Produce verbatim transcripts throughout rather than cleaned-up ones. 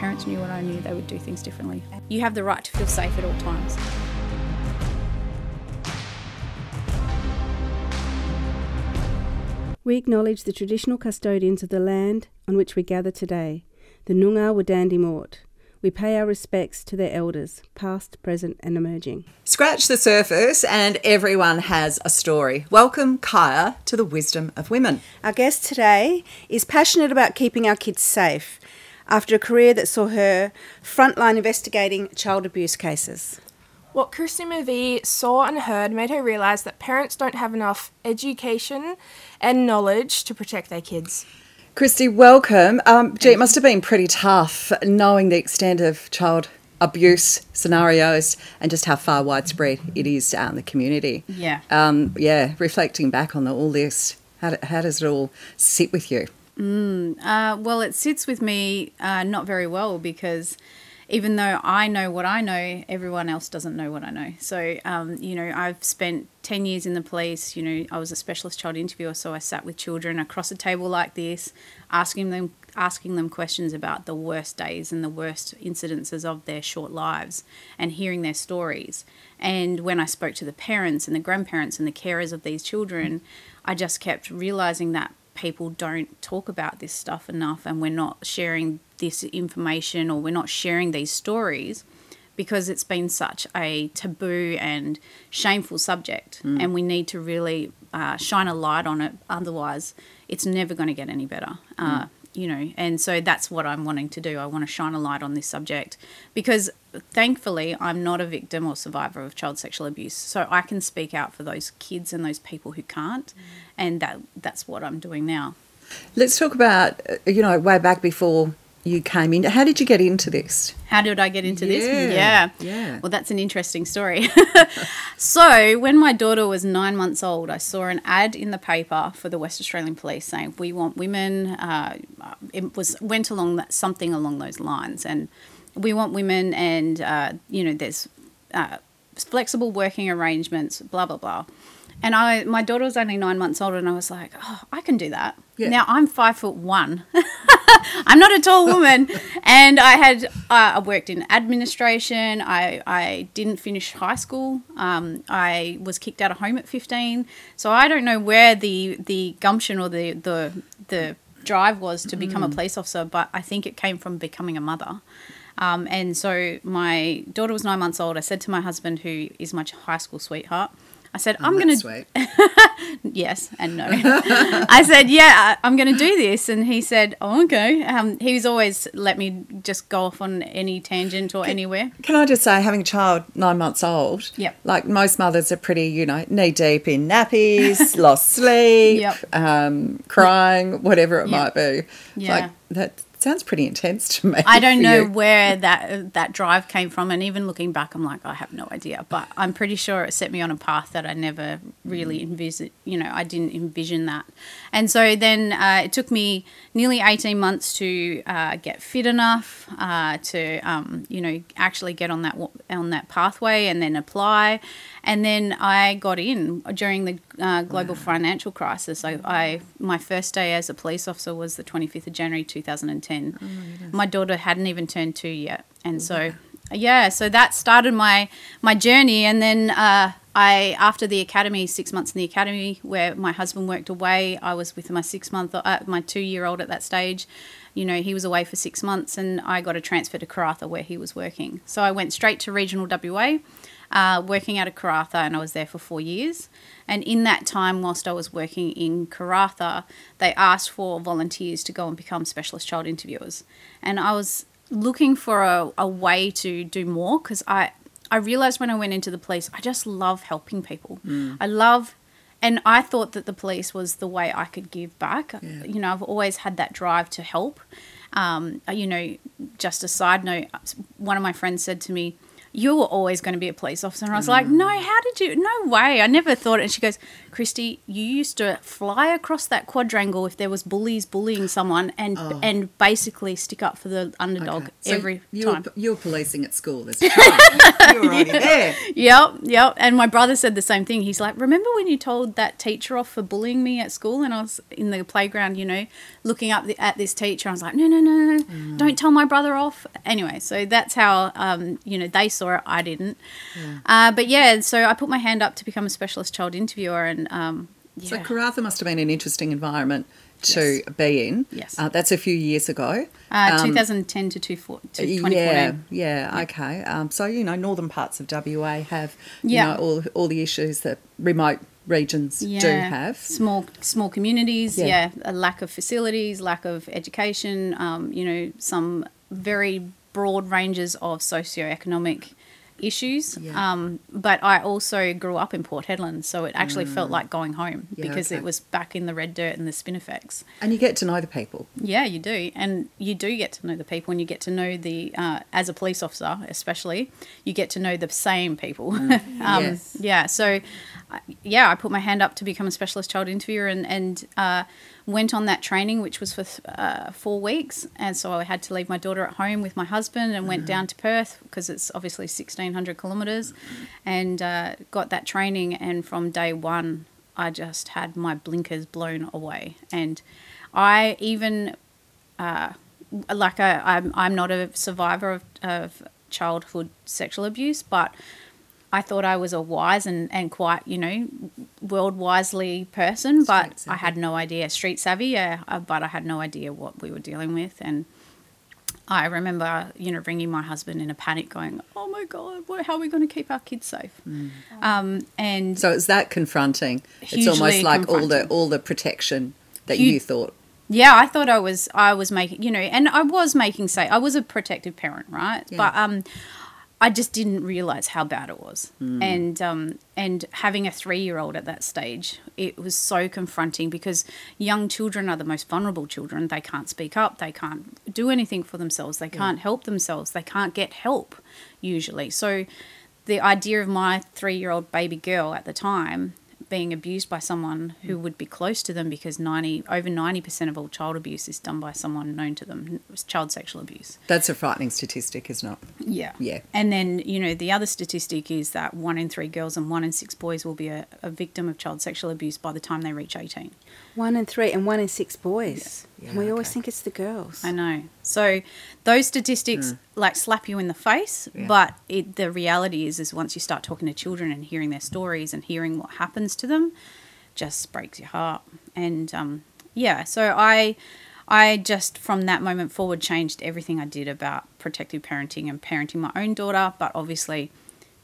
parents knew what I knew, they would do things differently. You have the right to feel safe at all times. We acknowledge the traditional custodians of the land on which we gather today, the Noongar Wadandi Mort. We pay our respects to their elders, past, present and emerging. Scratch the surface and everyone has a story. Welcome, Kaya, to the Wisdom of Women. Our guest today is passionate about keeping our kids safe after a career that saw her frontline investigating child abuse cases. What Kristi McVee saw and heard made her realise that parents don't have enough education and knowledge to protect their kids. Kristi, welcome. Um, gee, it must have been pretty tough knowing the extent of child abuse scenarios and just how far widespread it is out in the community. Yeah. Um, yeah, reflecting back on the, all this, how, how does it all sit with you? Mm, uh, well, it sits with me uh, not very well because even though I know what I know, everyone else doesn't know what I know. So, um, you know, I've spent ten years in the police. You know, I was a specialist child interviewer, so I sat with children across a table like this, asking them asking them questions about the worst days and the worst incidences of their short lives and hearing their stories. And when I spoke to the parents and the grandparents and the carers of these children, I just kept realising that people don't talk about this stuff enough and we're not sharing this information or we're not sharing these stories, because it's been such a taboo and shameful subject, mm. and we need to really uh, shine a light on it. Otherwise, it's never going to get any better, uh, mm. you know. And so that's what I'm wanting to do. I want to shine a light on this subject because, thankfully, I'm not a victim or survivor of child sexual abuse. So I can speak out for those kids and those people who can't, mm. and that that's what I'm doing now. Let's talk about, you know, way back before you came in. How did you get into this? How did I get into yeah, this? Yeah. Yeah. Well, that's an interesting story. So when my daughter was nine months old, I saw an ad in the paper for the West Australian Police saying, we want women. Uh, it was went along that, something along those lines. And we want women and, uh, you know, there's uh, flexible working arrangements, blah, blah, blah. And I, my daughter was only nine months old and I was like, oh, I can do that. Yeah. Now I'm five foot one. I'm not a tall woman. And I had, uh, I worked in administration. I, I didn't finish high school. Um, I was kicked out of home at fifteen. So I don't know where the, the gumption or the, the, the drive was to become mm. a police officer, but I think it came from becoming a mother. Um, and so my daughter was nine months old. I said to my husband, who is my high school sweetheart, I said, I'm going to – yes and no. I said, yeah, I'm going to do this. And he said, oh, okay. Um, he's always let me just go off on any tangent or can, anywhere. Can I just say, having a child nine months old, yep. like most mothers are pretty, you know, knee-deep in nappies, lost sleep, yep. um, crying, whatever it yep. might be. Yeah. Like that sounds pretty intense to me. I don't know you. where that that drive came from, and even looking back, I'm like, I have no idea. But I'm pretty sure it set me on a path that I never really envisioned. You know, I didn't envision that. And so then uh, it took me nearly eighteen months to uh, get fit enough uh, to, um, you know, actually get on that on that pathway and then apply. And then I got in during the uh, global wow. financial crisis. I, I my first day as a police officer was the twenty-fifth of January two thousand ten. Oh, my daughter hadn't even turned two yet, and yeah. so yeah, so that started my my journey. And then uh, I, after the academy, six months in the academy where my husband worked away, I was with my six month, uh, my two year old at that stage. You know, he was away for six months, and I got a transfer to Karratha where he was working. So I went straight to regional W A, uh, working out of Karratha, and I was there for four years. And in that time, whilst I was working in Karratha, they asked for volunteers to go and become specialist child interviewers. And I was looking for a, a way to do more because I, I realised when I went into the police, I just love helping people. Mm. I love, and I thought that the police was the way I could give back. Yeah. You know, I've always had that drive to help. Um, you know, just a side note, one of my friends said to me, you were always going to be a police officer. And I was mm. like, no, how did you? No way. I never thought it. And she goes, Kristi, you used to fly across that quadrangle if there was bullies bullying someone and oh. and basically stick up for the underdog okay. so every you time. Were, you were policing at school this time. You were already yeah. there. Yep, yep. And my brother said the same thing. He's like, remember when you told that teacher off for bullying me at school? And I was in the playground, you know, looking up the, at this teacher. I was like, no, no, no, no, mm. don't tell my brother off. Anyway, so that's how, um, you know, they saw it, I didn't. Yeah. Uh, but, yeah, so I put my hand up to become a specialist child interviewer and, um, yeah. So Karratha must have been an interesting environment to yes. be in. Yes. Uh, that's a few years ago. Uh, um, twenty ten to twenty fourteen. Yeah, yeah, yeah. okay. Um, so, you know, northern parts of W A have, you yeah. know, all, all the issues that remote regions yeah. do have. Small small communities, yeah. yeah, a lack of facilities, lack of education, um, you know, some very broad ranges of socioeconomic issues. Yeah. Um, but I also grew up in Port Hedland, so it actually mm. felt like going home yeah, because okay. it was back in the red dirt and the spinifex. And you get to know the people. Yeah, you do. And you do get to know the people, and you get to know the, uh, as a police officer especially, you get to know the same people. Mm. um, yes. Yeah, so, yeah, I put my hand up to become a specialist child interviewer and, and uh, went on that training, which was for uh, four weeks. And so I had to leave my daughter at home with my husband and mm-hmm. went down to Perth because it's obviously sixteen hundred kilometres mm-hmm. and uh, got that training. And from day one, I just had my blinkers blown away. And I even, uh, like I, I'm, I'm not a survivor of, of childhood sexual abuse, but I thought I was a wise and, and quite, you know, world-wisely person, but I had no idea. Street savvy, yeah, but I had no idea what we were dealing with. And I remember, you know, ringing my husband in a panic going, oh, my God, what, how are we going to keep our kids safe? Mm. Um, and so it's that confronting. It's almost like all the all the protection that Huge, you thought. Yeah, I thought I was, I was making, you know, and I was making safe. I was a protective parent, right? Yeah. But um. I just didn't realise how bad it was. Mm. And um, and having a three-year-old at that stage, it was so confronting because young children are the most vulnerable children. They can't speak up. They can't do anything for themselves. They can't yeah. help themselves. They can't get help usually. So the idea of my three-year-old baby girl at the time being abused by someone who mm. would be close to them, because ninety over ninety percent of all child abuse is done by someone known to them. It was child sexual abuse. That's a frightening statistic, isn't it? Yeah. Yeah. And then, you know, the other statistic is that one in three girls and one in six boys will be a, a victim of child sexual abuse by the time they reach eighteen. One in three and one in six boys. Yeah. Yeah, we okay. always think it's the girls. I know. So those statistics mm. like slap you in the face, yeah. but it, the reality is is once you start talking to children and hearing their stories and hearing what happens to them, just breaks your heart. And um, yeah, so I I just from that moment forward changed everything I did about protective parenting and parenting my own daughter, but obviously,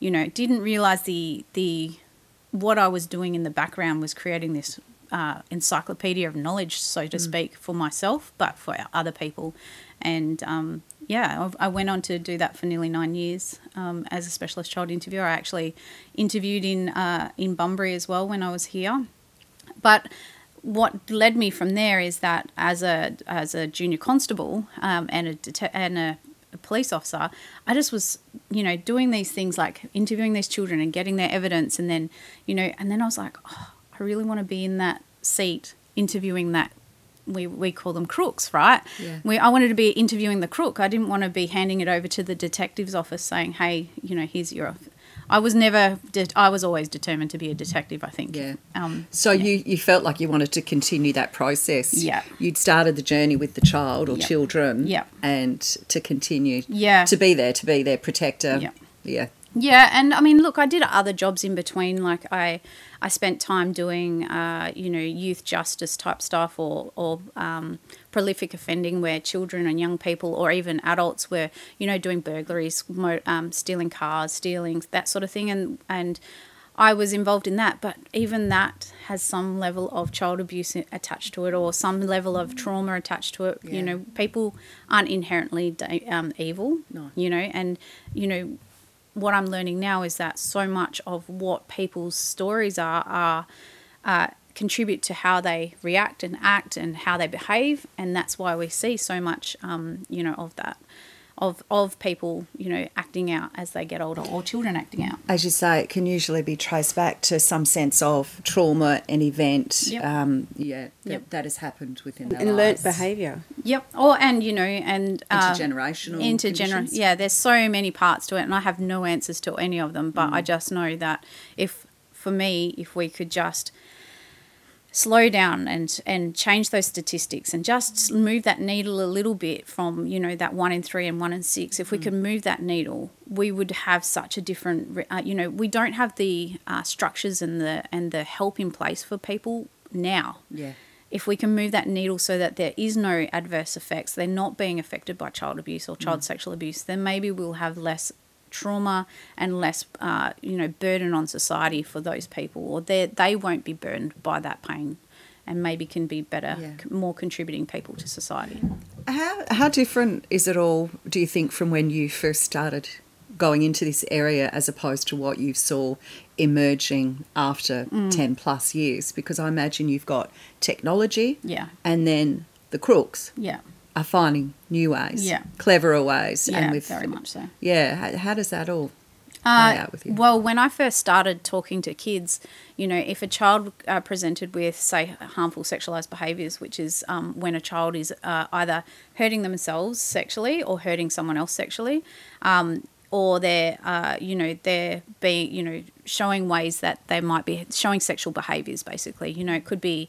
you know, didn't realise the the what I was doing in the background was creating this Uh, encyclopedia of knowledge, so to mm. speak, for myself, but for other people. And um, yeah, I've, I went on to do that for nearly nine years um, as a specialist child interviewer. I actually interviewed in uh, in Bunbury as well when I was here. But what led me from there is that as a as a junior constable um, and a det- and a police officer, I just was, you know, doing these things like interviewing these children and getting their evidence, and then, you know, and then I was like, oh, I really want to be in that seat interviewing that, we we call them crooks, right? Yeah. We I wanted to be interviewing the crook. I didn't want to be handing it over to the detective's office saying, hey, you know, here's your... I was never... De- I was always determined to be a detective, I think. Yeah. Um, so yeah. You, you felt like you wanted to continue that process. Yeah. You'd started the journey with the child or yep. children. Yeah. And to continue yeah. to be there, to be their protector. Yeah. Yeah. Yeah, and I mean, look, I did other jobs in between. Like I, I spent time doing, uh, you know, youth justice type stuff, or or um, prolific offending, where children and young people, or even adults, were, you know, doing burglaries, um, stealing cars, stealing that sort of thing, and and I was involved in that. But even that has some level of child abuse attached to it, or some level of trauma attached to it. Yeah. You know, people aren't inherently um, evil. No. You know, and you know. What I'm learning now is that so much of what people's stories are are uh, contribute to how they react and act and how they behave, and that's why we see so much, um, you know, of that. of of people, you know, acting out as they get older, or children acting out. As you say, it can usually be traced back to some sense of trauma, an event, yep. um, yeah, th- yep. that has happened within their and lives. Learnt behaviour. Yep. Or and you know and uh, intergenerational. Intergener- yeah. There's so many parts to it, and I have no answers to any of them. But mm. I just know that if, for me, if we could just slow down and and change those statistics and just move that needle a little bit from, you know, that one in three and one in six. If we mm. could move that needle, we would have such a different, uh, you know, we don't have the uh, structures and the and the help in place for people now. Yeah. If we can move that needle so that there is no adverse effects, they're not being affected by child abuse or child mm. sexual abuse, then maybe we'll have less trauma and less, uh, you know, burden on society for those people, or they they won't be burdened by that pain, and maybe can be better, yeah. c- more contributing people to society. How how different is it all, do you think, from when you first started going into this area, as opposed to what you saw emerging after mm. ten plus years? Because I imagine you've got technology, yeah, and then the crooks, yeah. are finding new ways, yeah. cleverer ways. Yeah, and with, very much so. Yeah. How, how does that all uh, play out with you? Well, when I first started talking to kids, you know, if a child uh, presented with, say, harmful sexualised behaviours, which is um, when a child is uh, either hurting themselves sexually or hurting someone else sexually, um, or they're, uh, you know, they're being, you know, showing ways that they might be showing sexual behaviours, basically. You know, it could be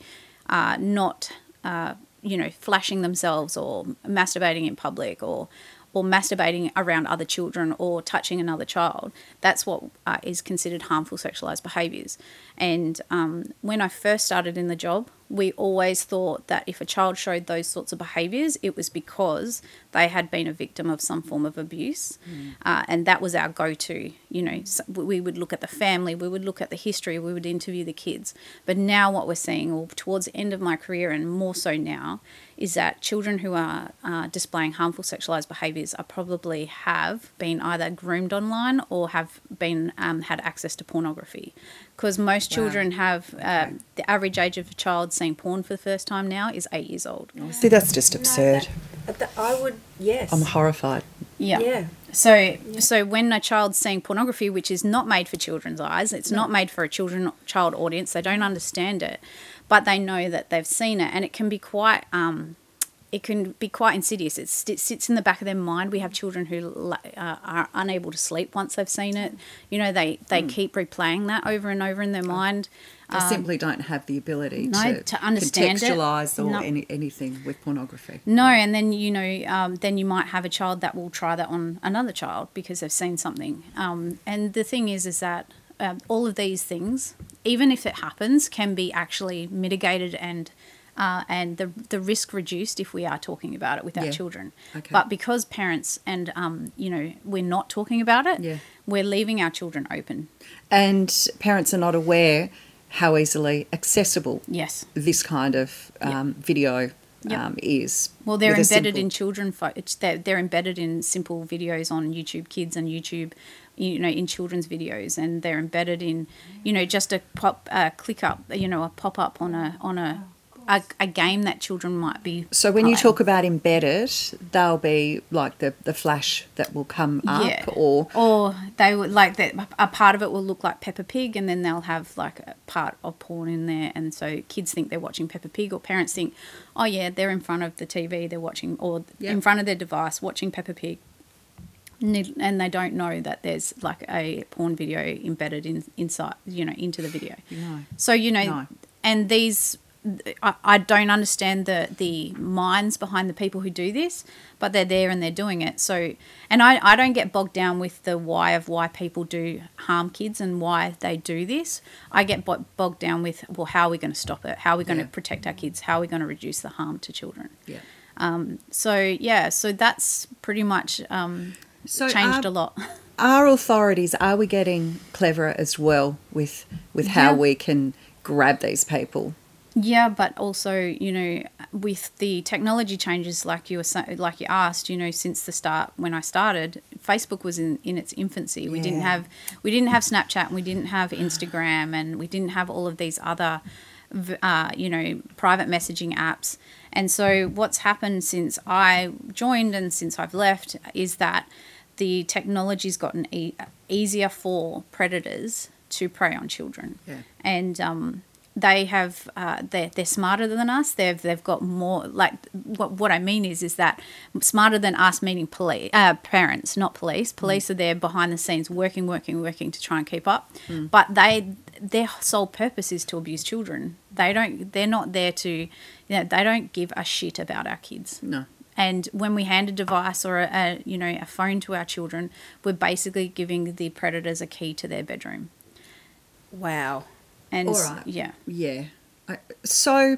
uh, not... Uh, you know, flashing themselves or masturbating in public or or masturbating around other children or touching another child. That's what uh, is considered harmful sexualized behaviours. And um, when I first started in the job, we always thought that if a child showed those sorts of behaviours, it was because they had been a victim of some form of abuse. Mm. Uh, and that was our go-to. You know, so we would look at the family, we would look at the history, we would interview the kids. But now what we're seeing, or towards the end of my career and more so now, is that children who are uh, displaying harmful sexualized behaviours are probably have been either groomed online or have been um, had access to pornography. Because most wow. children have, uh, okay. the average age of a child seeing porn for the first time now is eight years old. Wow. See, that's just absurd. No, that, that I would, yes. I'm horrified. Yeah. Yeah. So yeah. so when a child's seeing pornography, which is not made for children's eyes, it's no. not made for a children child audience, they don't understand it, but they know that they've seen it, and it can be quite um, it can be quite insidious. It's, it sits in the back of their mind. We have children who uh, are unable to sleep once they've seen it. You know, they, they mm. keep replaying that over and over in their mind. They um, simply don't have the ability no, to, to understand contextualise it. or no. any, anything with pornography. No, and then, you know, um, then you might have a child that will try that on another child because they've seen something. Um, and the thing is, is that um, all of these things, even if it happens, can be actually mitigated and Uh, and the the risk reduced if we are talking about it with our yeah. children. Okay. But because parents and, um, you know, we're not talking about it, yeah. we're leaving our children open. And parents are not aware how easily accessible yes. this kind of um, yep. video yep. Um, is. Well, they're embedded simple... in children. Fo- they're, they're embedded in simple videos on YouTube Kids and YouTube, you know, in children's videos, and they're embedded in, you know, just a pop, a click up, you know, a pop up on a on a. A, a game that children might be So when playing. You talk about embedded, they'll be like the, the flash that will come up yeah. or... Or they would like that. A part of it will look like Peppa Pig, and then they'll have like a part of porn in there, and so kids think they're watching Peppa Pig, or parents think, oh, yeah, they're in front of the T V, they're watching, or yeah. in front of their device watching Peppa Pig, and they don't know that there's like a porn video embedded in inside, you know, into the video. No. So, you know, no. and these... I don't understand the, the minds behind the people who do this, but they're there and they're doing it. So, and I, I don't get bogged down with the why of why people do harm kids and why they do this. I get bogged down with, well, how are we going to stop it? How are we going yeah. to protect our kids? How are we going to reduce the harm to children? Yeah. Um. So, yeah, so that's pretty much um so changed are, a lot. Our authorities, are we getting cleverer as well with with how yeah. we can grab these people? Yeah, but also, you know, with the technology changes, like you were, like you asked, you know, since the start when I started, Facebook was in, in its infancy. Yeah. We didn't have we didn't have Snapchat, and we didn't have Instagram, and we didn't have all of these other uh, you know, private messaging apps. And so what's happened since I joined and since I've left is that the technology's gotten e- easier for predators to prey on children. Yeah. And um, they have uh, they're, they're smarter than us. They've they've got more, like, what what I mean is is that smarter than us, meaning police, uh, parents, not police. Police mm. are there behind the scenes working, working, working to try and keep up. Mm. But they their sole purpose is to abuse children. They don't they're not there to, you know, they don't give a shit about our kids. No. And when we hand a device or a, a you know a phone to our children, we're basically giving the predators a key to their bedroom. Wow. And all right. yeah. Yeah. So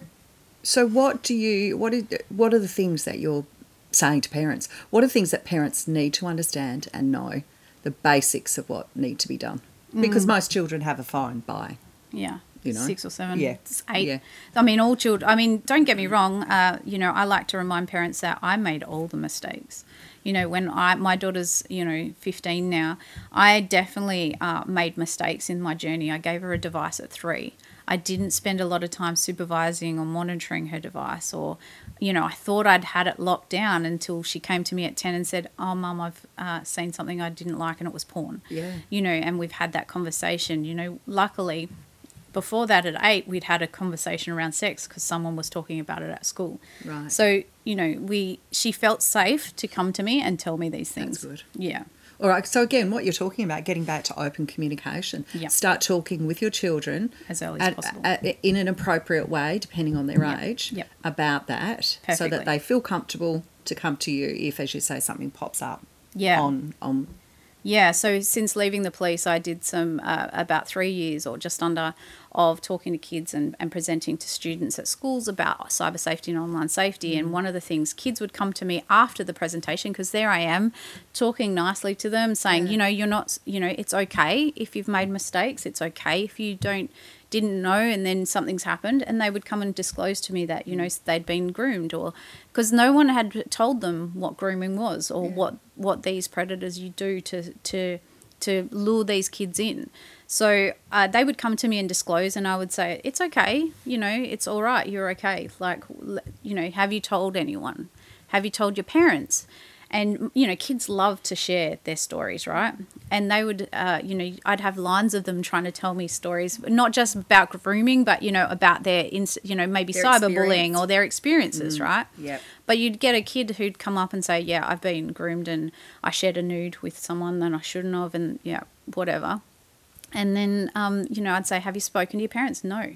so what do you what is what are the things that you're saying to parents? What are things that parents need to understand and know, the basics of what need to be done? Because mm. most children have a phone by yeah. You know? Six or seven, yeah. eight. Yeah. I mean, all children. I mean, don't get me wrong. Uh, you know, I like to remind parents that I made all the mistakes. You know, when I my daughter's, you know, fifteen now, I definitely uh, made mistakes in my journey. I gave her a device at three. I didn't spend a lot of time supervising or monitoring her device, or, you know, I thought I'd had it locked down until she came to me at ten and said, "Oh, Mum, I've uh, seen something I didn't like, and it was porn." Yeah. You know, and we've had that conversation. You know, luckily. Before that, at eight, we'd had a conversation around sex because someone was talking about it at school. Right. So, you know, we she felt safe to come to me and tell me these things. That's good. Yeah. All right. So, again, what you're talking about, getting back to open communication. Yep. Start talking with your children. As early as at, possible. At, in an appropriate way, depending on their yep. age, yep. about that. Perfectly. So that they feel comfortable to come to you if, as you say, something pops up yeah. on on. Yeah, so since leaving the police, I did some uh, about three years or just under of talking to kids and, and presenting to students at schools about cyber safety and online safety. And one of the things, kids would come to me after the presentation because there I am talking nicely to them, saying, yeah. you know, you're not, you know, it's okay if you've made mistakes. It's okay if you don't, didn't know and then something's happened. And they would come and disclose to me that, you know, they'd been groomed, or because no one had told them what grooming was or yeah. what what these predators you do to to to lure these kids in. So uh, they would come to me and disclose, and I would say, it's okay, you know, it's all right, you're okay, like, you know, have you told anyone, have you told your parents? And, you know, kids love to share their stories, right? And they would, uh, you know, I'd have lines of them trying to tell me stories, not just about grooming, but, you know, about their, ins- you know, maybe cyberbullying or their experiences, mm, right? Yep. But you'd get a kid who'd come up and say, yeah, I've been groomed and I shared a nude with someone that I shouldn't have, and, yeah, whatever. And then, um, you know, I'd say, have you spoken to your parents? No.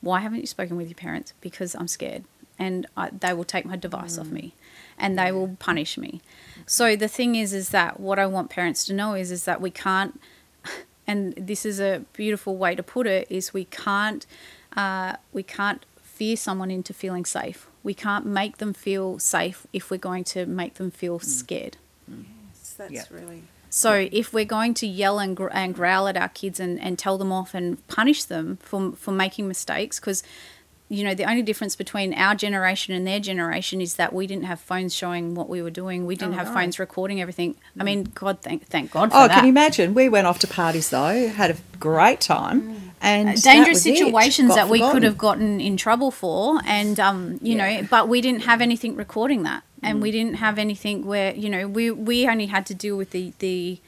Why haven't you spoken with your parents? Because I'm scared. And I, they will take my device mm. off me, and they will punish me. So the thing is, is that what I want parents to know is, is that we can't, and this is a beautiful way to put it, is we can't, uh, we can't fear someone into feeling safe. We can't make them feel safe if we're going to make them feel mm. scared. Mm. Yes, that's yep. really. So yep. if we're going to yell and, gr- and growl at our kids and, and tell them off and punish them for for making mistakes, because you know, the only difference between our generation and their generation is that we didn't have phones showing what we were doing. We didn't oh, have right. phones recording everything. I mean, God, thank thank God for oh, that. Oh, can you imagine? We went off to parties, though, had a great time. and uh, Dangerous that situations that forgotten. we could have gotten in trouble for, and, um, you yeah. know, but we didn't have anything recording that. And mm. we didn't have anything where, you know, we, we only had to deal with the the,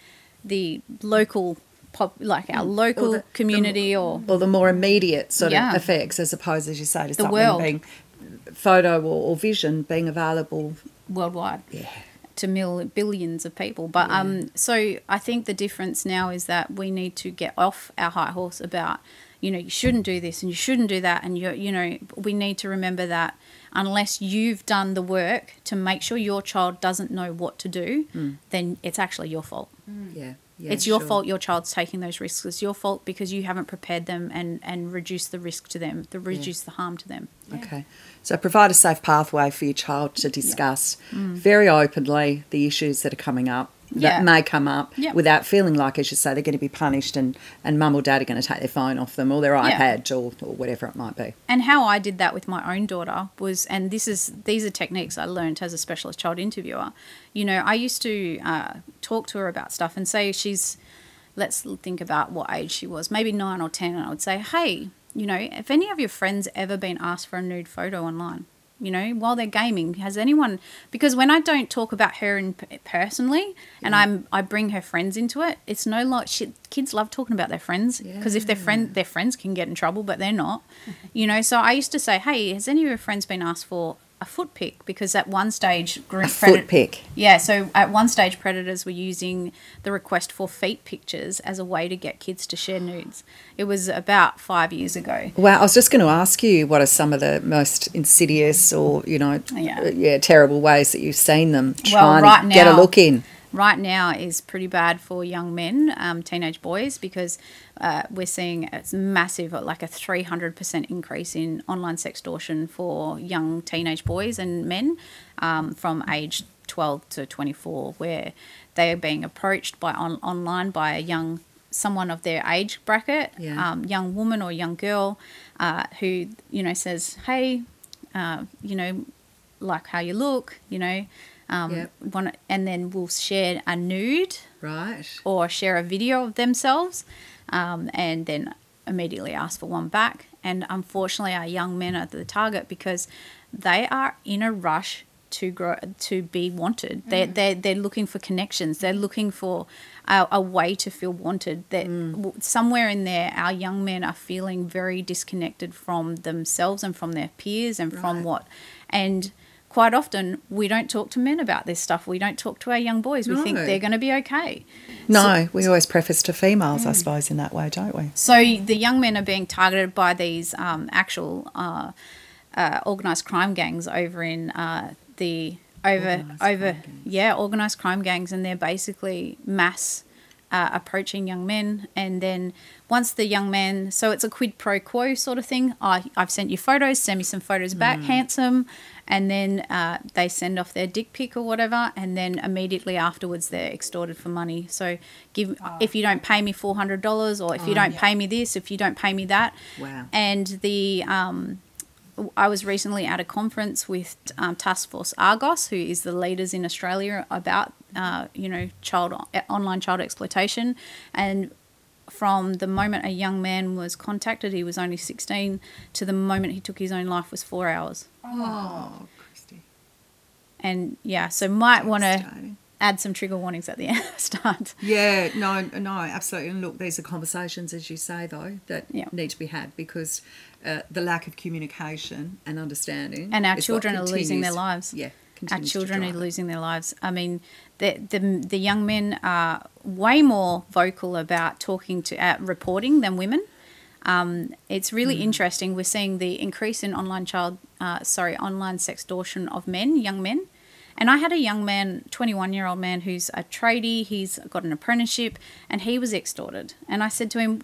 the local Pop, like our local or the, community the, or... Or the more immediate sort yeah. of effects, as opposed, as you say, to the something world. being photo or, or vision being available... Worldwide. Yeah. To mil- billions of people. But yeah. um, so I think the difference now is that we need to get off our high horse about, you know, you shouldn't do this and you shouldn't do that, and, you're, you know, we need to remember that unless you've done the work to make sure your child doesn't know what to do, mm. then it's actually your fault. Mm. Yeah. Yeah, it's your sure. fault your child's taking those risks. It's your fault because you haven't prepared them and, and reduced the risk to them, to reduce yeah. the harm to them. Yeah. Okay. So provide a safe pathway for your child to discuss yeah. mm. very openly the issues that are coming up, that yeah. may come up, yep. without feeling like, as you say, they're going to be punished and, and mum or dad are going to take their phone off them or their yeah. iPad or, or whatever it might be. And how I did that with my own daughter was, and this is these are techniques I learned as a specialist child interviewer. You know, I used to uh, talk to her about stuff and say she's, let's think about what age she was, maybe nine or ten, and I would say, hey, You know, if any of your friends ever been asked for a nude photo online, you know, while they're gaming, has anyone, because when I don't talk about her in, personally yeah. and I'm, I bring her friends into it, it's no lot. She, kids love talking about their friends because yeah. if their friend, their friends can get in trouble, but they're not, you know? So I used to say, hey, has any of your friends been asked for a foot pic? Because at one stage, group a foot pred- pic. Yeah. So at one stage, predators were using the request for feet pictures as a way to get kids to share nudes. It was about five years ago. Wow. I was just going to ask you, what are some of the most insidious or, you know, yeah, yeah terrible ways that you've seen them trying well, right to now, get a look in? Right now is pretty bad for young men, um, teenage boys, because uh, we're seeing it's massive, like a three hundred percent increase in online sextortion for young teenage boys and men um, from age twelve to twenty-four, where they are being approached by on- online by a young someone of their age bracket, yeah. um, young woman or young girl uh, who, you know, says, hey, uh, you know, like how you look, you know. Um, yep. one, and then we'll share a nude, right, or share a video of themselves, um, and then immediately ask for one back. And unfortunately, our young men are the target because they are in a rush to grow, to be wanted. Mm. They they they're looking for connections. They're looking for a, a way to feel wanted. That mm. somewhere in there, our young men are feeling very disconnected from themselves and from their peers and right. from what and. Quite often, we don't talk to men about this stuff. We don't talk to our young boys. We no. think they're going to be okay. No, so, we always preface to females, yeah. I suppose, in that way, don't we? So the young men are being targeted by these um, actual uh, uh, organised crime gangs over in uh, the over organised over yeah organised crime gangs, and they're basically mass uh, approaching young men, and then once the young men, so it's a quid pro quo sort of thing. I I've sent you photos. Send me some photos back, mm. handsome. And then uh, they send off their dick pic or whatever, and then immediately afterwards they're extorted for money. So give oh. if you don't pay me four hundred dollars, or if oh, you don't yeah. pay me this, if you don't pay me that. Wow. And the um, I was recently at a conference with um, Task Force Argos, who is the leaders in Australia about uh, you know child online child exploitation, and from the moment a young man was contacted, he was only sixteen, to the moment he took his own life was four hours. Oh, Kristi. And, yeah, so might want to add some trigger warnings at the end of the start. Yeah, no, no, absolutely. And, look, these are conversations, as you say, though, that yeah. need to be had because uh, the lack of communication and understanding. And our children are losing their lives. Yeah. Our children are losing their lives. I mean, the, the the young men are way more vocal about talking to uh, reporting than women. Um, it's really mm. interesting. We're seeing the increase in online child, uh, sorry, online sextortion of men, young men. And I had a young man, twenty-one-year-old man, who's a tradie. He's got an apprenticeship, and he was extorted. And I said to him,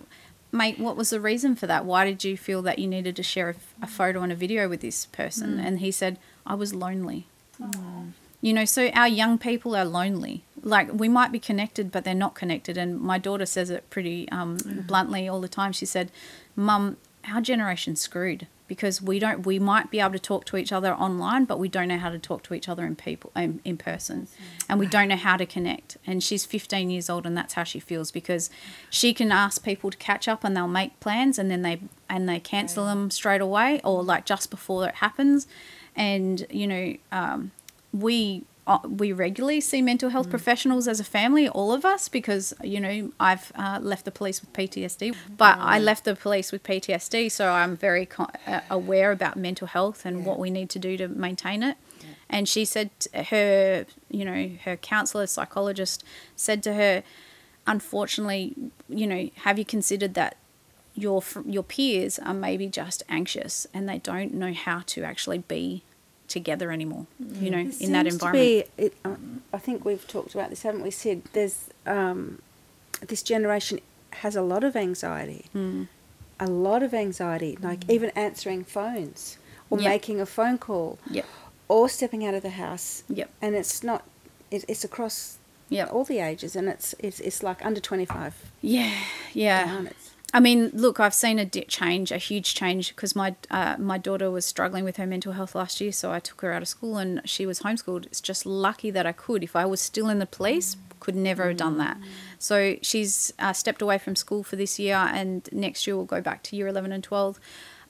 mate, what was the reason for that? Why did you feel that you needed to share a, a photo and a video with this person? Mm. And he said, I was lonely. Aww. You know, so our young people are lonely. Like, we might be connected, but they're not connected. And my daughter says it pretty um, mm. bluntly all the time. She said, Mum, our generation's screwed because we don't. We might be able to talk to each other online, but we don't know how to talk to each other in people in, in person, and we don't know how to connect. And she's fifteen years old, and that's how she feels because she can ask people to catch up, and they'll make plans, and then they and they cancel yeah. them straight away, or like just before it happens. And, you know, um, we uh, we regularly see mental health mm. professionals as a family, all of us, because, you know, I've uh, left the police with P T S D. But mm. I left the police with P T S D, so I'm very con- uh, aware about mental health and yeah. what we need to do to maintain it. Yeah. And she said her, you know, her counsellor, psychologist said to her, unfortunately, you know, have you considered that your your peers are maybe just anxious and they don't know how to actually be together anymore, you know, it in that environment. To be, it, um, I think we've talked about this, haven't we, Sid? There's um, this generation has a lot of anxiety, mm. a lot of anxiety, like mm. even answering phones or yep. making a phone call yep. or stepping out of the house. Yep. And it's not, it, it's across yep. all the ages, and it's it's, it's like under twenty-five. Yeah, yeah. Down, it's, I mean, look, I've seen a change, a huge change, because my uh, my daughter was struggling with her mental health last year, so I took her out of school and she was homeschooled. It's just lucky that I could. If I was still in the police, could never have done that. So she's uh, stepped away from school for this year, and next year we'll go back to year eleven and twelve.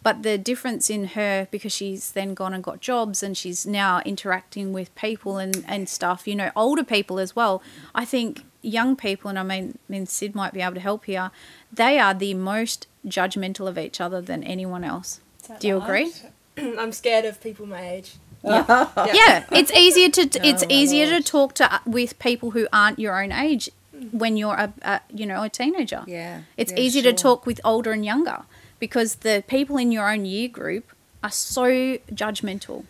But the difference in her, because she's then gone and got jobs and she's now interacting with people and, and stuff, you know, older people as well. I think young people, and I mean, I mean Sid might be able to help here, they are the most judgmental of each other than anyone else. Do you agree? I'm scared of people my age. Yeah, yeah. yeah. It's easier to t- it's oh, easier Lord. to talk to uh, with people who aren't your own age when you're a, a you know a teenager. Yeah, it's yeah, easier sure. to talk with older and younger, because the people in your own year group are so judgmental.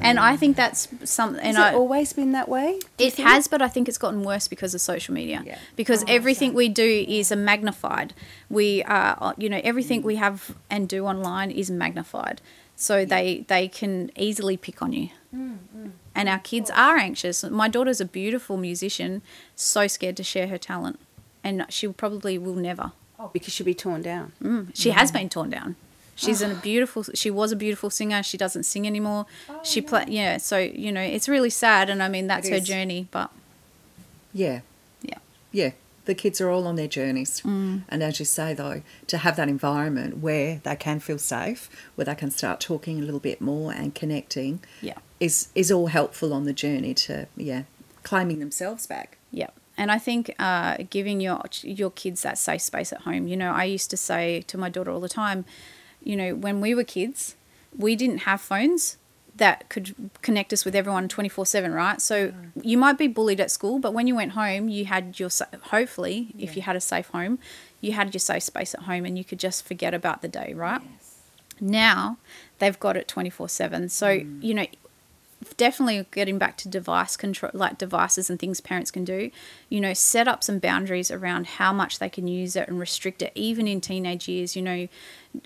And I think that's something. Has it I, always been that way? It think? has, but I think it's gotten worse because of social media. Yeah. Because oh, everything so. we do is a magnified. We, uh, you know, everything mm. we have and do online is magnified. So yeah. they, they can easily pick on you. Mm, mm. And our kids are anxious. My daughter's a beautiful musician, so scared to share her talent. And she probably will never. Oh, because she'll be torn down. Mm. She yeah. has been torn down. She's a beautiful. She was a beautiful singer. She doesn't sing anymore. Oh, she no. play. Yeah. So you know, it's really sad, and I mean that's her journey. But yeah, yeah, yeah. The kids are all on their journeys, mm. and as you say, though, to have that environment where they can feel safe, where they can start talking a little bit more and connecting, yeah, is is all helpful on the journey to yeah, claiming themselves back. Yeah. And I think uh, giving your your kids that safe space at home. You know, I used to say to my daughter all the time, you know, when we were kids, we didn't have phones that could connect us with everyone twenty-four seven, right? So you might be bullied at school, but when you went home, you had your, hopefully, if yeah. you had a safe home, you had your safe space at home and you could just forget about the day, right? Yes. Now they've got it twenty-four seven. So, mm. you know, definitely getting back to device control, like devices and things parents can do, you know, set up some boundaries around how much they can use it and restrict it, even in teenage years. You know,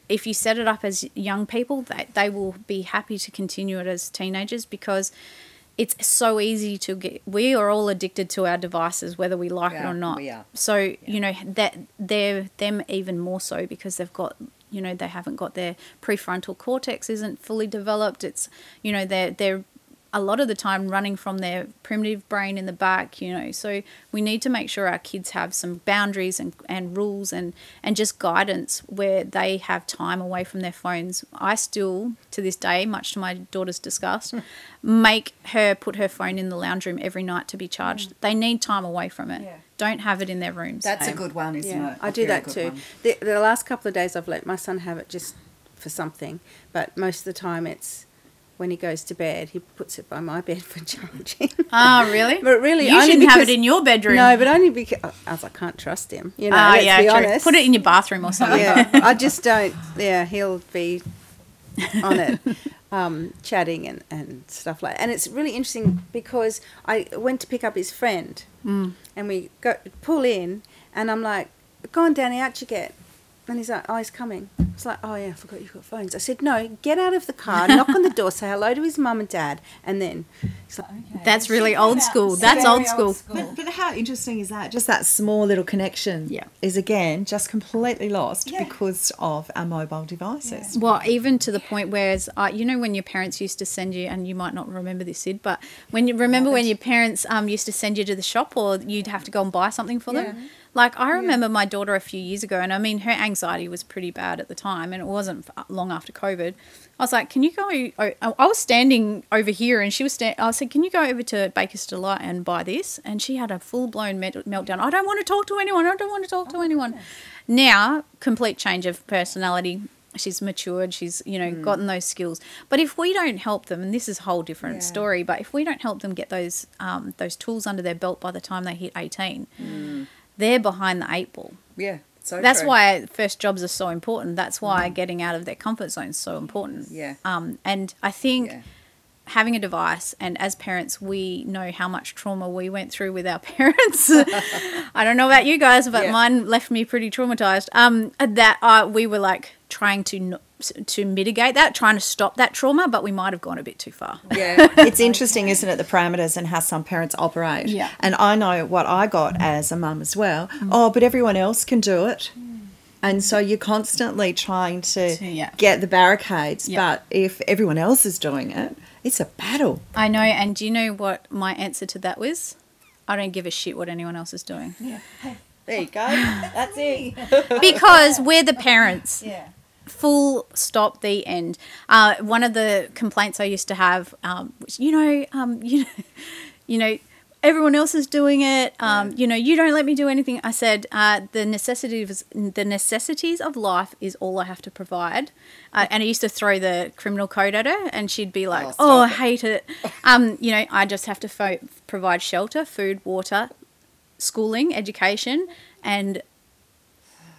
if you set it up as young people, that they, they will be happy to continue it as teenagers, because it's so easy to get, we are all addicted to our devices, whether we like yeah, it or not. We are. So, yeah. you know, that they're them even more so, because they've got, you know, they haven't got, their prefrontal cortex isn't fully developed. It's, you know, they're, they're, a lot of the time running from their primitive brain in the back, you know. So we need to make sure our kids have some boundaries and, and rules and, and just guidance where they have time away from their phones. I still, to this day, much to my daughter's disgust, make her put her phone in the lounge room every night to be charged. Mm. They need time away from it. Yeah. Don't have it in their rooms. That's um, a good one, isn't yeah. it? I, I do that too. The, the last couple of days I've let my son have it just for something, but most of the time it's, when he goes to bed, he puts it by my bed for charging. Oh, really? But really, you shouldn't have it in your bedroom. No, but only because I, I was like, I can't trust him. You know, uh, let's yeah, be true. honest. Put it in your bathroom or something. Yeah, I just don't. Yeah, he'll be on it, um, chatting and, and stuff like that. And it's really interesting because I went to pick up his friend, mm. and we go pull in, and I'm like, "Go on, Danny, out you get." And he's like, "Oh, he's coming." It's like, "Oh, yeah, I forgot you've got phones." I said, "No, get out of the car, knock on the door, say hello to his mum and dad." And then he's like, okay. That's really old school. That's old school. old school. But, but how interesting is that? Just that small little connection yeah. is, again, just completely lost yeah. because of our mobile devices. Yeah. Well, even to the point where, uh, you know, when your parents used to send you, and you might not remember this, Sid, but when you remember when your parents um, used to send you to the shop, or you'd have to go and buy something for yeah. them? Like, I remember yeah. my daughter a few years ago, and I mean, her anxiety was pretty bad at the time, and it wasn't long after COVID. I was like, "Can you go?" I was standing over here, and she was standing. I said, "Can you go over to Baker's Delight and buy this?" And she had a full blown meltdown. "I don't want to talk to anyone. I don't want to talk to oh, anyone." Goodness. Now, complete change of personality. She's matured. She's, you know, mm. gotten those skills. But if we don't help them, and this is a whole different yeah. story, but if we don't help them get those um, those tools under their belt by the time they hit eighteen. Mm. They're behind the eight ball. Yeah, so that's true. Why first jobs are so important. That's why mm. getting out of their comfort zone is so important. Yeah. Um, and I think yeah. having a device, and as parents, we know how much trauma we went through with our parents. I don't know about you guys, but yeah. mine left me pretty traumatized. Um, that uh, we were like trying to to mitigate that, trying to stop that trauma, but we might have gone a bit too far. Yeah, it's interesting, isn't it, the parameters and how some parents operate. Yeah. And I know what I got as a mum as well. Mm. Oh, but everyone else can do it. Mm. And so you're constantly trying to yeah. get the barricades, yeah. but if everyone else is doing it, it's a battle. I know, and do you know what my answer to that was? I don't give a shit what anyone else is doing. Yeah. There you go. That's it. Because we're the parents. Yeah. Full stop, the end. Uh, one of the complaints I used to have, um, was, you know, um, you know, you know, everyone else is doing it. Um, yeah. You know, you don't let me do anything. I said, uh, the necessities, the necessities of life is all I have to provide. Uh, and I used to throw the criminal code at her, and she'd be like, "Oh, oh I hate it." um, you know, I just have to fo- provide shelter, food, water, schooling, education, and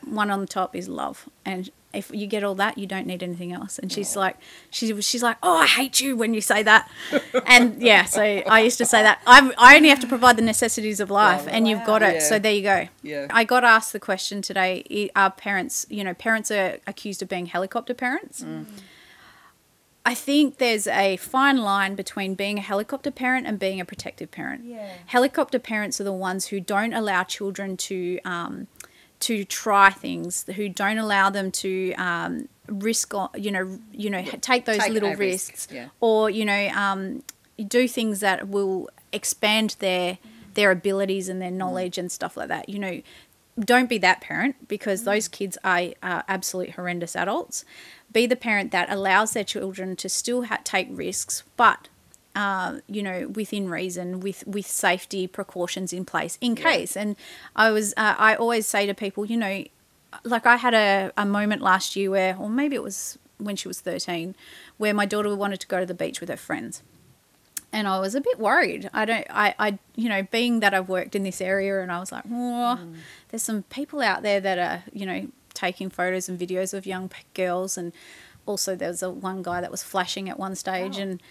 one on the top is love. And if you get all that, you don't need anything else. And she's like, she, she's like, "Oh, I hate you when you say that." And, yeah, so I used to say that. I I only have to provide the necessities of life, yeah, and wow. you've got it. Yeah. So there you go. Yeah. I got asked the question today, are parents, you know, parents are accused of being helicopter parents. Mm. I think there's a fine line between being a helicopter parent and being a protective parent. Yeah. Helicopter parents are the ones who don't allow children to um, – to try things, who don't allow them to um, risk, you know, you know, take those take little risks, risks yeah. or, you know, um, do things that will expand their mm. their abilities and their knowledge mm. and stuff like that. You know, don't be that parent, because mm. those kids are, are absolute horrendous adults. Be the parent that allows their children to still ha- take risks, but Uh, you know, within reason, with, with safety precautions in place in case. Yeah. And I was, uh, I always say to people, you know, like I had a, a moment last year where, or maybe it was when she was thirteen, where my daughter wanted to go to the beach with her friends. And I was a bit worried. I don't, I, I, you know, being that I've worked in this area, and I was like, oh, mm. there's some people out there that are, you know, taking photos and videos of young girls. And also there was a one guy that was flashing at one stage. Oh. and,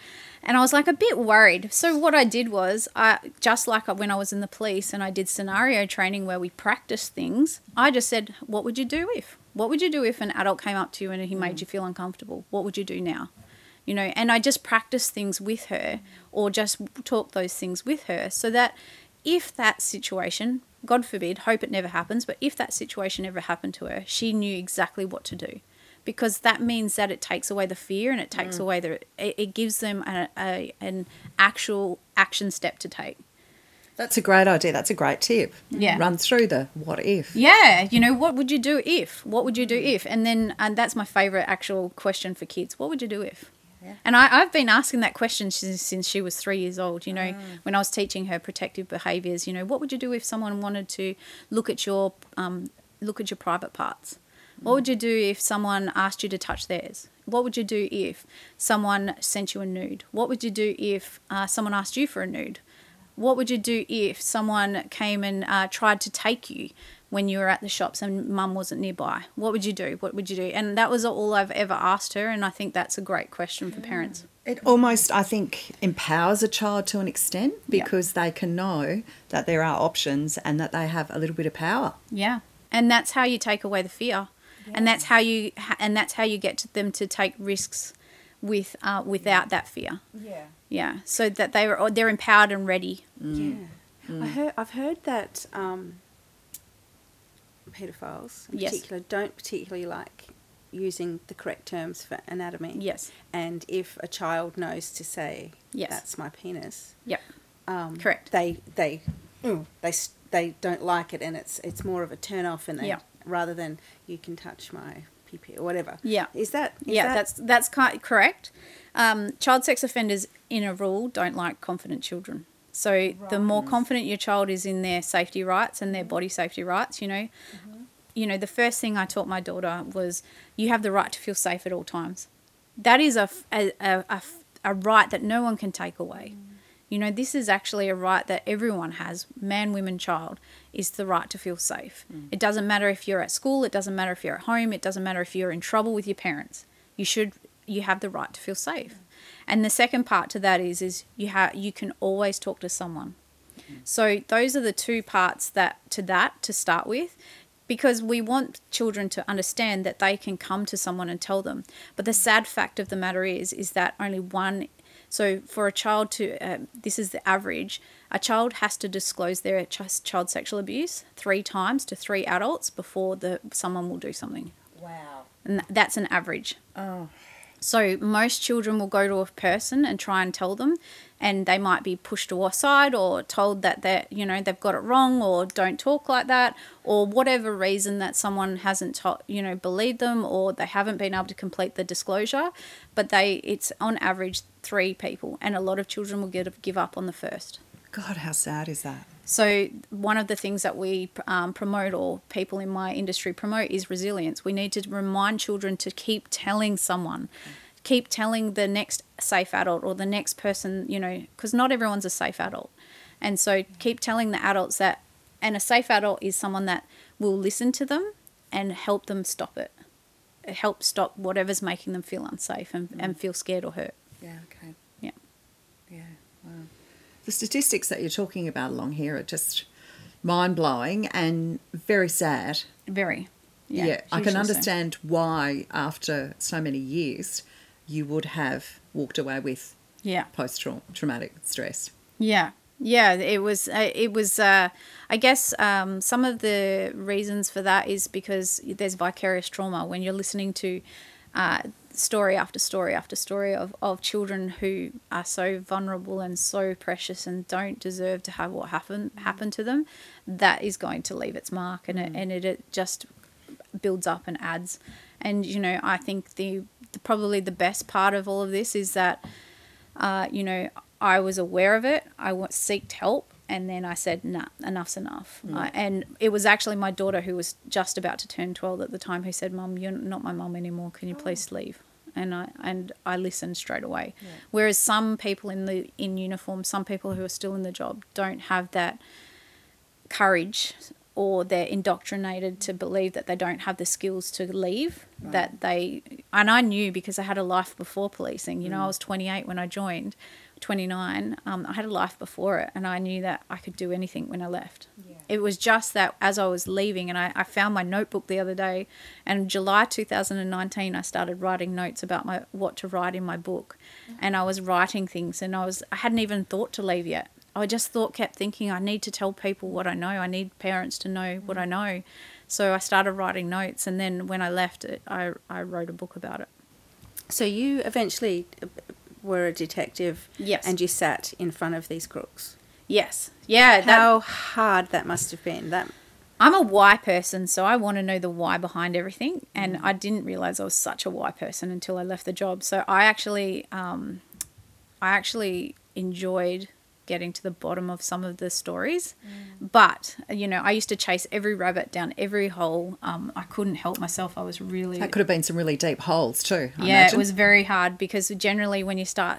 And I was like a bit worried. So what I did was, I just like when I was in the police and I did scenario training where we practiced things, I just said, what would you do if? What would you do if an adult came up to you and he made you feel uncomfortable? What would you do now? You know, and I just practiced things with her, or just talk those things with her, so that if that situation, God forbid, hope it never happens, but if that situation ever happened to her, she knew exactly what to do. Because that means that it takes away the fear, and it takes mm. away the it, it gives them a, a, an actual action step to take. That's a great idea. That's a great tip. Yeah. Run through the what if. Yeah. You know, what would you do if? What would you do if? And then and that's my favourite actual question for kids. What would you do if? Yeah. And I, I've been asking that question since, since she was three years old. You know, mm. when I was teaching her protective behaviours, you know, what would you do if someone wanted to look at your um, look at your private parts? What would you do if someone asked you to touch theirs? What would you do if someone sent you a nude? What would you do if uh, someone asked you for a nude? What would you do if someone came and uh, tried to take you when you were at the shops and mum wasn't nearby? What would you do? What would you do? And that was all I've ever asked her, and I think that's a great question for parents. It almost, I think, empowers a child to an extent, because yep. they can know that there are options and that they have a little bit of power. Yeah, and that's how you take away the fear. Yeah. And that's how you and that's how you get to them to take risks with uh, without yeah. that fear. Yeah, yeah. So that they are they're empowered and ready. Mm. Yeah, mm. I heard I've heard that um, paedophiles in yes. particular don't particularly like using the correct terms for anatomy. Yes, and if a child knows to say yes. that's my penis. Yep, um, correct. They they mm. they they don't like it, and it's it's more of a turn off, and they. Yep. rather than you can touch my pee-pee or whatever. Yeah. Is that... Is yeah, that... that's that's kind of correct. Um, child sex offenders, in a rule, don't like confident children. So right. the more confident your child is in their safety rights and their body safety rights, you know, mm-hmm. you know, the first thing I taught my daughter was you have the right to feel safe at all times. That is a, a, a, a right that no one can take away. Mm. You know, this is actually a right that everyone has, man, woman, child, is the right to feel safe. Mm. It doesn't matter if you're at school. It doesn't matter if you're at home. It doesn't matter if you're in trouble with your parents. You should, you have the right to feel safe. Mm. And the second part to that is, is you ha- you can always talk to someone. Mm. So those are the two parts that to that to start with, because we want children to understand that they can come to someone and tell them. But the sad fact of the matter is, is that only one So for a child to, uh, this is the average, a child has to disclose their ch- child sexual abuse three times to three adults before the someone will do something. Wow. And that's an average. Oh. So most children will go to a person and try and tell them, and they might be pushed aside or told that they're, you know, they've got it wrong, or don't talk like that, or whatever reason that someone hasn't, to, you know, believed them, or they haven't been able to complete the disclosure. But they, it's on average three people, and a lot of children will get, give up on the first. God, how sad is that? So one of the things that we um, promote, or people in my industry promote, is resilience. We need to remind children to keep telling someone, keep telling the next safe adult or the next person, you know, because not everyone's a safe adult. And so keep telling the adults that, and a safe adult is someone that will listen to them and help them stop it, help stop whatever's making them feel unsafe and, mm. and feel scared or hurt. Yeah, okay. Yeah. Yeah, wow. The statistics that you're talking about along here are just mind-blowing and very sad. Very. Yeah. yeah I can understand so. why after so many years you would have walked away with yeah. post-traumatic stress. Yeah. Yeah, it was, it was uh, I guess um, some of the reasons for that is because there's vicarious trauma when you're listening to uh, story after story after story of, of children who are so vulnerable and so precious and don't deserve to have what happen, happen to them. That is going to leave its mark, and, mm. it, and it, it just builds up and adds. And, you know, I think the, the probably the best part of all of this is that, uh, you know, I was aware of it. I sought help. And then I said, nah, enough's enough. Mm. Uh, and it was actually my daughter, who was just about to turn twelve at the time, who said, Mum, you're not my mum anymore. Can you oh. please leave? And I and I listened straight away. Yeah. Whereas some people in the in uniform, some people who are still in the job, don't have that courage, or they're indoctrinated to believe that they don't have the skills to leave. Right. That they and I knew, because I had a life before policing. You mm. know, I was twenty-eight when I joined. twenty-nine, um, I had a life before it, and I knew that I could do anything when I left. Yeah. It was just that as I was leaving, and I, I found my notebook the other day, and in July two thousand nineteen I started writing notes about my what to write in my book, mm-hmm. and I was writing things, and I was I hadn't even thought to leave yet. I just thought kept thinking I need to tell people what I know. I need parents to know mm-hmm. what I know. So I started writing notes, and then when I left it, I, I wrote a book about it. So you eventually were a detective, yes, and you sat in front of these crooks. Yes. Yeah. How that, hard that must have been. That I'm a why person, so I want to know the why behind everything, and mm. I didn't realise I was such a why person until I left the job. So I actually, um, I actually enjoyed getting to the bottom of some of the stories, mm. but you know, I used to chase every rabbit down every hole. Um, I couldn't help myself. I was really that could have been some really deep holes too. I yeah, imagine. It was very hard, because generally when you start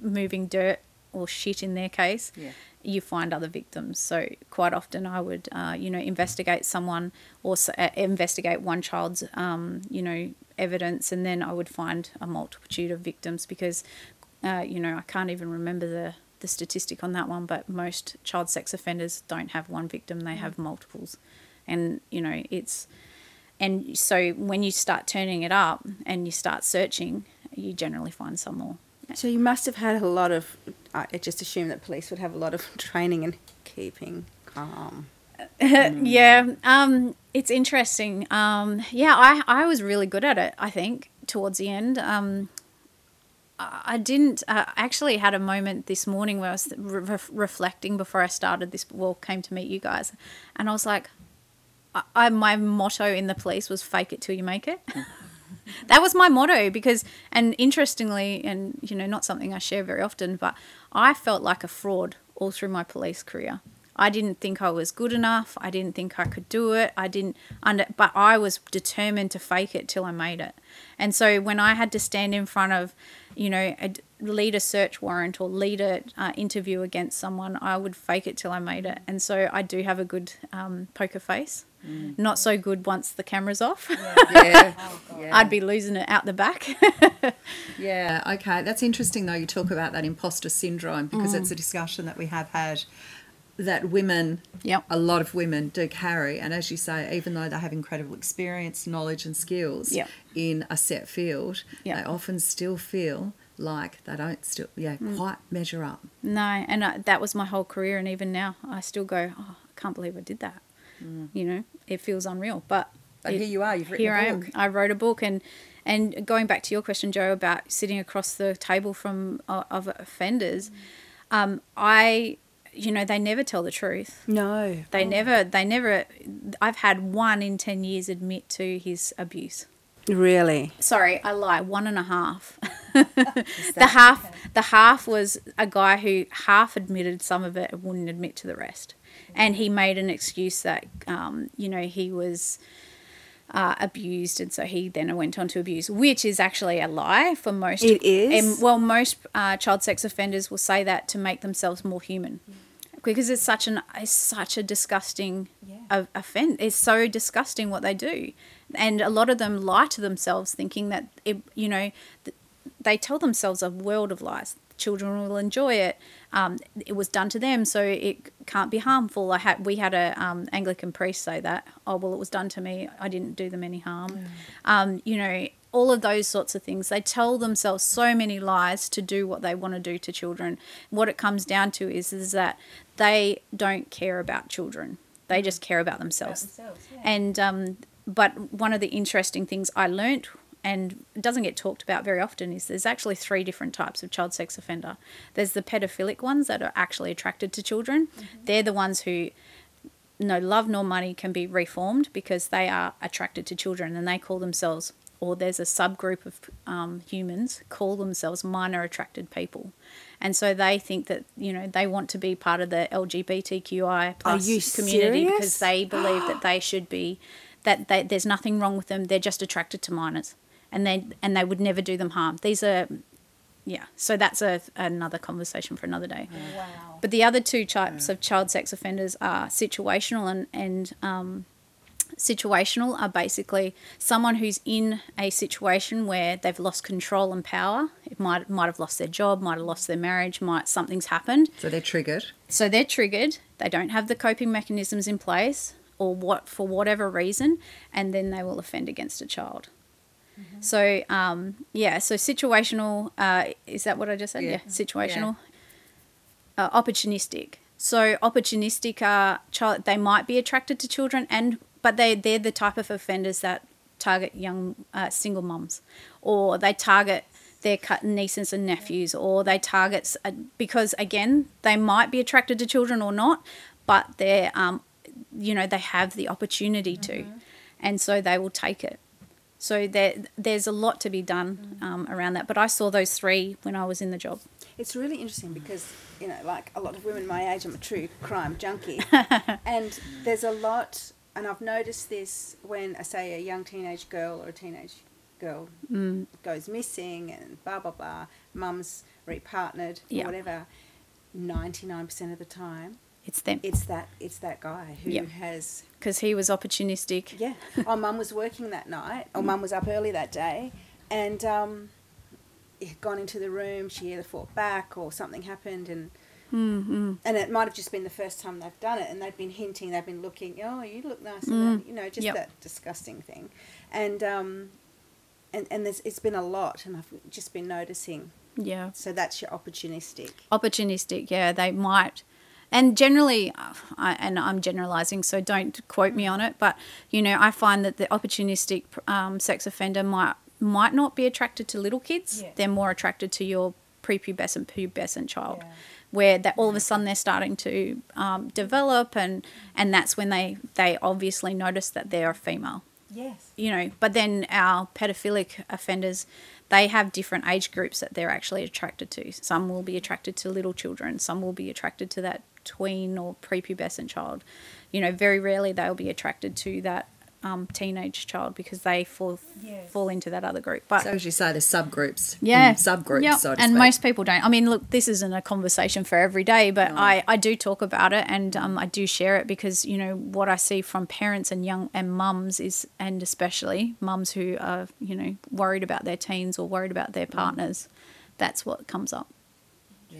moving dirt or shit in their case, yeah. you find other victims. So quite often I would, uh, you know, investigate someone or investigate one child's, um, you know, evidence, and then I would find a multitude of victims, because, uh, you know, I can't even remember the. the statistic on that one, but most child sex offenders don't have one victim, they have multiples. And you know, it's and so when you start turning it up and you start searching, you generally find some more. So you must have had a lot of I just assume that police would have a lot of training in keeping calm. Mm. yeah um it's interesting. um yeah I I was really good at it, I think, towards the end. um I didn't uh, actually had a moment this morning where I was re- reflecting before I started this, well, came to meet you guys, and I was like, I, I my motto in the police was fake it till you make it. That was my motto, because, and interestingly, and you know, not something I share very often, but I felt like a fraud all through my police career. I didn't think I was good enough. I didn't think I could do it. I didn't under, but I was determined to fake it till I made it. And so when I had to stand in front of, you know, a, lead a search warrant or lead a uh, interview against someone, I would fake it till I made it. And so I do have a good um, poker face. Mm. Not so good once the camera's off. Yeah. yeah. Oh, God. I'd be losing it out the back. yeah. Okay. That's interesting though. You talk about that imposter syndrome, because mm. it's a discussion that we have had. That women, yep. a lot of women do carry, and as you say, even though they have incredible experience, knowledge and skills yep. in a set field, yep. they often still feel like they don't still yeah mm. quite measure up. No, and I, that was my whole career, and even now I still go, oh, I can't believe I did that. Mm. You know, it feels unreal. But, but it, here you are, you've written here a book. I am. I wrote a book, and And going back to your question, Jo, about sitting across the table from uh, of offenders, mm. um, I, you know, they never tell the truth. No. They oh. never, they never, I've had one in ten years admit to his abuse. Really? Sorry, I lie. One and a half. the half, okay? the half was a guy who half admitted some of it and wouldn't admit to the rest. Mm. And he made an excuse that, um, you know, he was... Uh, abused, and so he then went on to abuse, which is actually a lie for most. It is. And, well, most uh, child sex offenders will say that to make themselves more human, mm. because it's such an it's such a disgusting yeah. uh, offense. It's so disgusting what they do, and a lot of them lie to themselves, thinking that it, you know, th- they tell themselves a world of lies. Children will enjoy it. Um, it was done to them, so it can't be harmful. I had we had a um, Anglican priest say that. Oh well, it was done to me. I didn't do them any harm. Mm. Um, you know, all of those sorts of things. They tell themselves so many lies to do what they want to do to children. What it comes down to is is that they don't care about children. They just care about themselves. About themselves yeah. And um, but one of the interesting things I learnt, and it doesn't get talked about very often, is there's actually three different types of child sex offender. There's the pedophilic ones that are actually attracted to children. Mm-hmm. They're the ones who no love nor money can be reformed because they are attracted to children, and they call themselves, or there's a subgroup of um, humans call themselves minor attracted people. And so they think that, you know, they want to be part of the L G B T Q I plus community because they believe that they should be, that they, there's nothing wrong with them. They're just attracted to minors. And they and they would never do them harm. These are, yeah. So that's a another conversation for another day. Wow. But the other two types yeah. of child sex offenders are situational and and um, situational are basically someone who's in a situation where they've lost control and power. It might might have lost their job, might have lost their marriage, might something's happened. So they're triggered. So they're triggered. They don't have the coping mechanisms in place, or what for whatever reason, and then they will offend against a child. Mm-hmm. So, um, yeah, so situational, uh, is that what I just said? Yeah, yeah. Situational. Yeah. Uh, opportunistic. So opportunistic are, child, they might be attracted to children, and but they, they're the type of offenders that target young uh, single mums, or they target their nieces and nephews, or they target, uh, because, again, they might be attracted to children or not, but they're, um, you know, they have the opportunity mm-hmm. to, and so they will take it. So there, there's a lot to be done um, around that. But I saw those three when I was in the job. It's really interesting because, you know, like a lot of women my age, I'm a true crime junkie. And there's a lot, and I've noticed this when, I say, a young teenage girl or a teenage girl mm. goes missing and blah, blah, blah, mum's repartnered or yep. whatever, ninety-nine percent of the time. It's them. It's that It's that guy who yep. has... Because he was opportunistic. Yeah. Our mum was working that night, or mum was up early that day, and um, he'd gone into the room, she either fought back or something happened, and mm-hmm. and it might have just been the first time they've done it, and they've been hinting, they've been looking, oh, you look nice, mm. you know, just yep. that disgusting thing. And um, and, and there's, it's been a lot, and I've just been noticing. Yeah. So that's your opportunistic. Opportunistic, yeah, they might... And generally, I, and I'm generalising, so don't quote me on it, but, you know, I find that the opportunistic um, sex offender might might not be attracted to little kids. Yeah. They're more attracted to your prepubescent, pubescent child, yeah. where that all of a sudden they're starting to um, develop, and, and that's when they, they obviously notice that they're a female. Yes. You know, but then our pedophilic offenders, they have different age groups that they're actually attracted to. Some will be attracted to little children. Some will be attracted to that tween or prepubescent child. You know, very rarely they'll be attracted to that um, teenage child because they fall yes. fall into that other group. But so as you say, there's subgroups. Yeah. Mm, subgroups. Yep. So to and speak. Most people don't. I mean, look, this isn't a conversation for every day, but no. I, I do talk about it, and um, I do share it because, you know, what I see from parents and young and mums is, and especially mums who are, you know, worried about their teens or worried about their partners, that's what comes up. Yeah.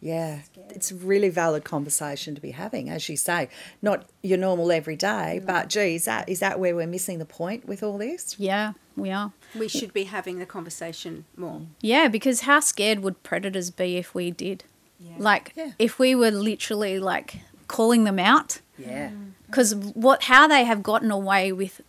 Yeah, it's a really valid conversation to be having, as you say. Not your normal everyday, no. but, gee, is that, is that where we're missing the point with all this? Yeah, we are. We should be having the conversation more. Yeah, because how scared would predators be if we did? Yeah. Like, yeah. if we were literally, like, calling them out? Yeah. Because what, how they have gotten away with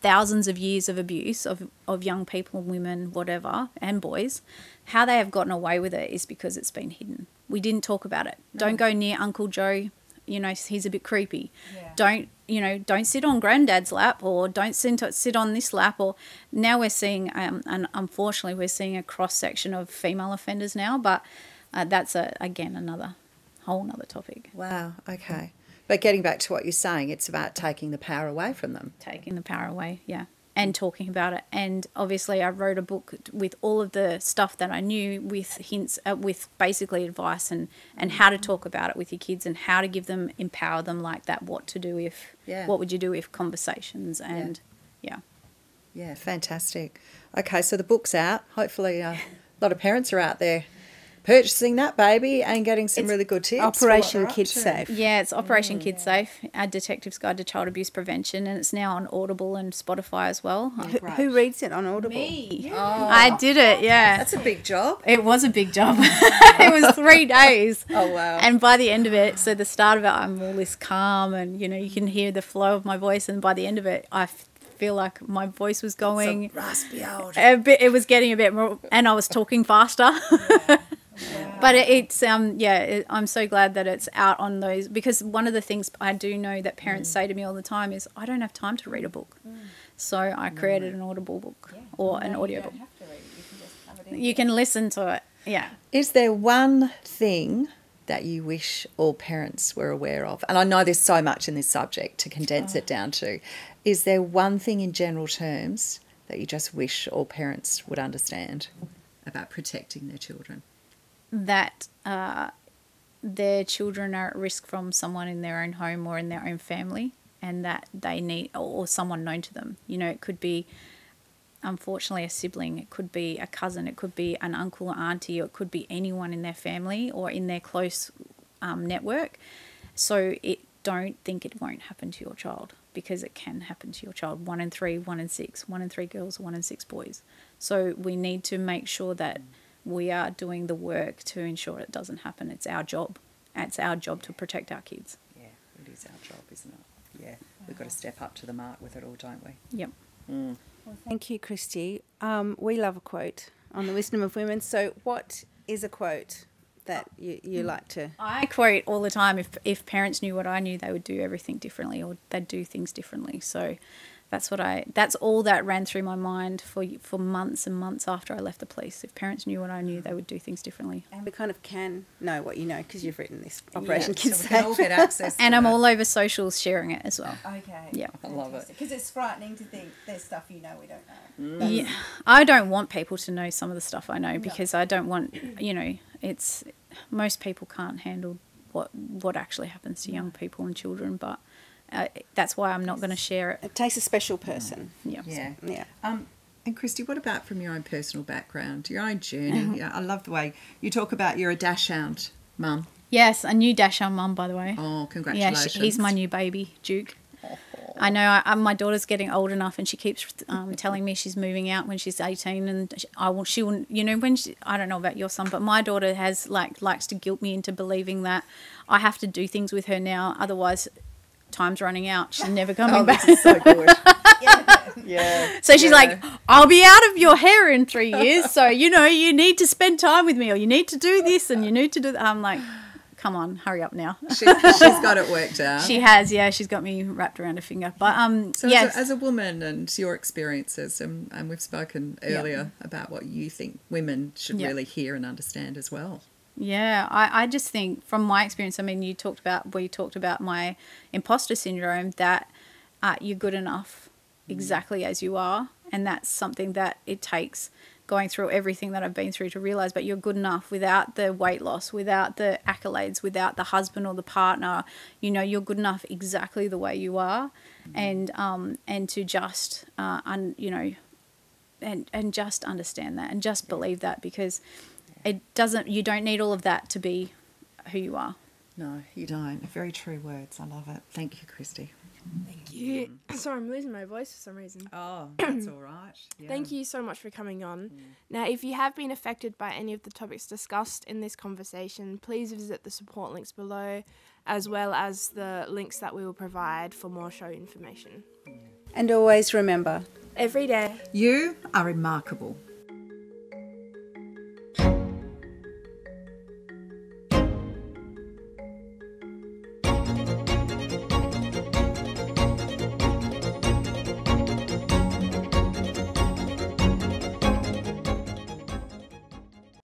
thousands of years of abuse of, of young people, women, whatever, and boys, how they have gotten away with it is because it's been hidden. We didn't talk about it. No. Don't go near Uncle Joe. You know, he's a bit creepy. Yeah. Don't, you know, don't sit on granddad's lap, or don't sit on this lap. Or now we're seeing, um, and unfortunately we're seeing a cross-section of female offenders now, but uh, that's, a, again, another whole nother topic. Wow, okay. But getting back to what you're saying, it's about taking the power away from them. Taking the power away, yeah, and talking about it. And obviously I wrote a book with all of the stuff that I knew, with hints, uh, with basically advice and, and how to talk about it with your kids and how to give them, empower them like that, what to do if, yeah. what would you do if conversations and, yeah. Yeah, yeah, fantastic. Okay, so the book's out. Hopefully uh, a lot of parents are out there purchasing that baby and getting some it's really good tips. Operation Kids Safe. Yeah, it's Operation mm, Kids yeah. Safe, Our Detective's Guide to Child Abuse Prevention, and it's now on Audible and Spotify as well. Oh, who, who reads it on Audible? Me. Yeah. Oh, I did it, yeah. That's a big job. It was a big job. It was three days. Oh, wow. And by the end of it, so the start of it, I'm all this calm and, you know, you can hear the flow of my voice, and by the end of it, I feel like my voice was going... So raspy old. A bit, it was getting a bit more, and I was talking faster. Yeah. Wow. But it, it's, um, yeah, it, I'm so glad that it's out on those, because one of the things I do know that parents mm. say to me all the time is, I don't have time to read a book. Mm. So I created an Audible book yeah. or no, an audio book. You don't have to read it. You can just have it in You there. Can listen to it, yeah. Is there one thing that you wish all parents were aware of? And I know there's so much in this subject to condense oh. it down to. Is there one thing in general terms that you just wish all parents would understand about protecting their children? That uh, their children are at risk from someone in their own home or in their own family, and that they need, or, or someone known to them. You know, it could be, unfortunately, a sibling. It could be a cousin. It could be an uncle or auntie, or it could be anyone in their family or in their close um, network. So it don't think it won't happen to your child, because it can happen to your child. One in three, one in six, one in three girls, one in six boys. So we need to make sure that we are doing the work to ensure it doesn't happen. It's our job. It's our job yeah. to protect our kids. Yeah, it is our job, isn't it? Yeah, wow. We've got to step up to the mark with it all, don't we? Yep. Mm. Well, thank you, Kristi. Um, we love a quote on the wisdom of women. So what is a quote that you, you like to... I quote all the time. If, if parents knew what I knew, they would do everything differently, or they'd do things differently. So That's what I. That's all that ran through my mind for for months and months after I left the police. If parents knew what I knew, they would do things differently. And we kind of can know what you know, because you've written this Operation yeah, Kids so Safe. All get access to and that. I'm all over socials sharing it as well. Okay. Yeah, I love it, because it's frightening to think there's stuff you know we don't know. Mm. Yeah, I don't want people to know some of the stuff I know, because no. I don't want you know. It's most people can't handle what what actually happens to young people and children, but. Uh, that's why I'm not going to share it. It takes a special person. Yeah. Yeah. So, yeah. Um, and Kristi, what about from your own personal background, your own journey? I love the way you talk about you're a Dachshund mum. Yes, a new Dachshund mum, by the way. Oh, congratulations. Yeah, he's my new baby, Duke. Oh. I know I, I, my daughter's getting old enough, and she keeps um, telling me she's moving out when she's eighteen, and she, I will, she will, you know, when she, I don't know about your son, but my daughter has like likes to guilt me into believing that I have to do things with her now, otherwise... time's running out, she's never coming oh, back. This is so good. yeah. yeah. So she's yeah. like, I'll be out of your hair in three years, so, you know, you need to spend time with me, or you need to do this and you need to do that. I'm like, come on, hurry up now. she, she's got it worked out. She has, yeah. She's got me wrapped around a finger. But um, so yes. as, a, as a woman and your experiences, and, and we've spoken earlier yep. about what you think women should yep. really hear and understand as well. Yeah, I, I just think from my experience, I mean, you talked about, we talked about my imposter syndrome, that uh, you're good enough exactly as you are. And that's something that it takes going through everything that I've been through to realise, but you're good enough without the weight loss, without the accolades, without the husband or the partner. You know, you're good enough exactly the way you are. Mm-hmm. And um, and to just, uh, un, you know, and, and just understand that and just yeah. believe that, because... It doesn't, you don't need all of that to be who you are. No, you don't. Very true words. I love it. Thank you, Kristi. Thank you. Mm. Sorry, I'm losing my voice for some reason. Oh, that's all right. Yeah. Thank you so much for coming on. Mm. Now, if you have been affected by any of the topics discussed in this conversation, please visit the support links below, as well as the links that we will provide for more show information. And always remember, every day, you are remarkable.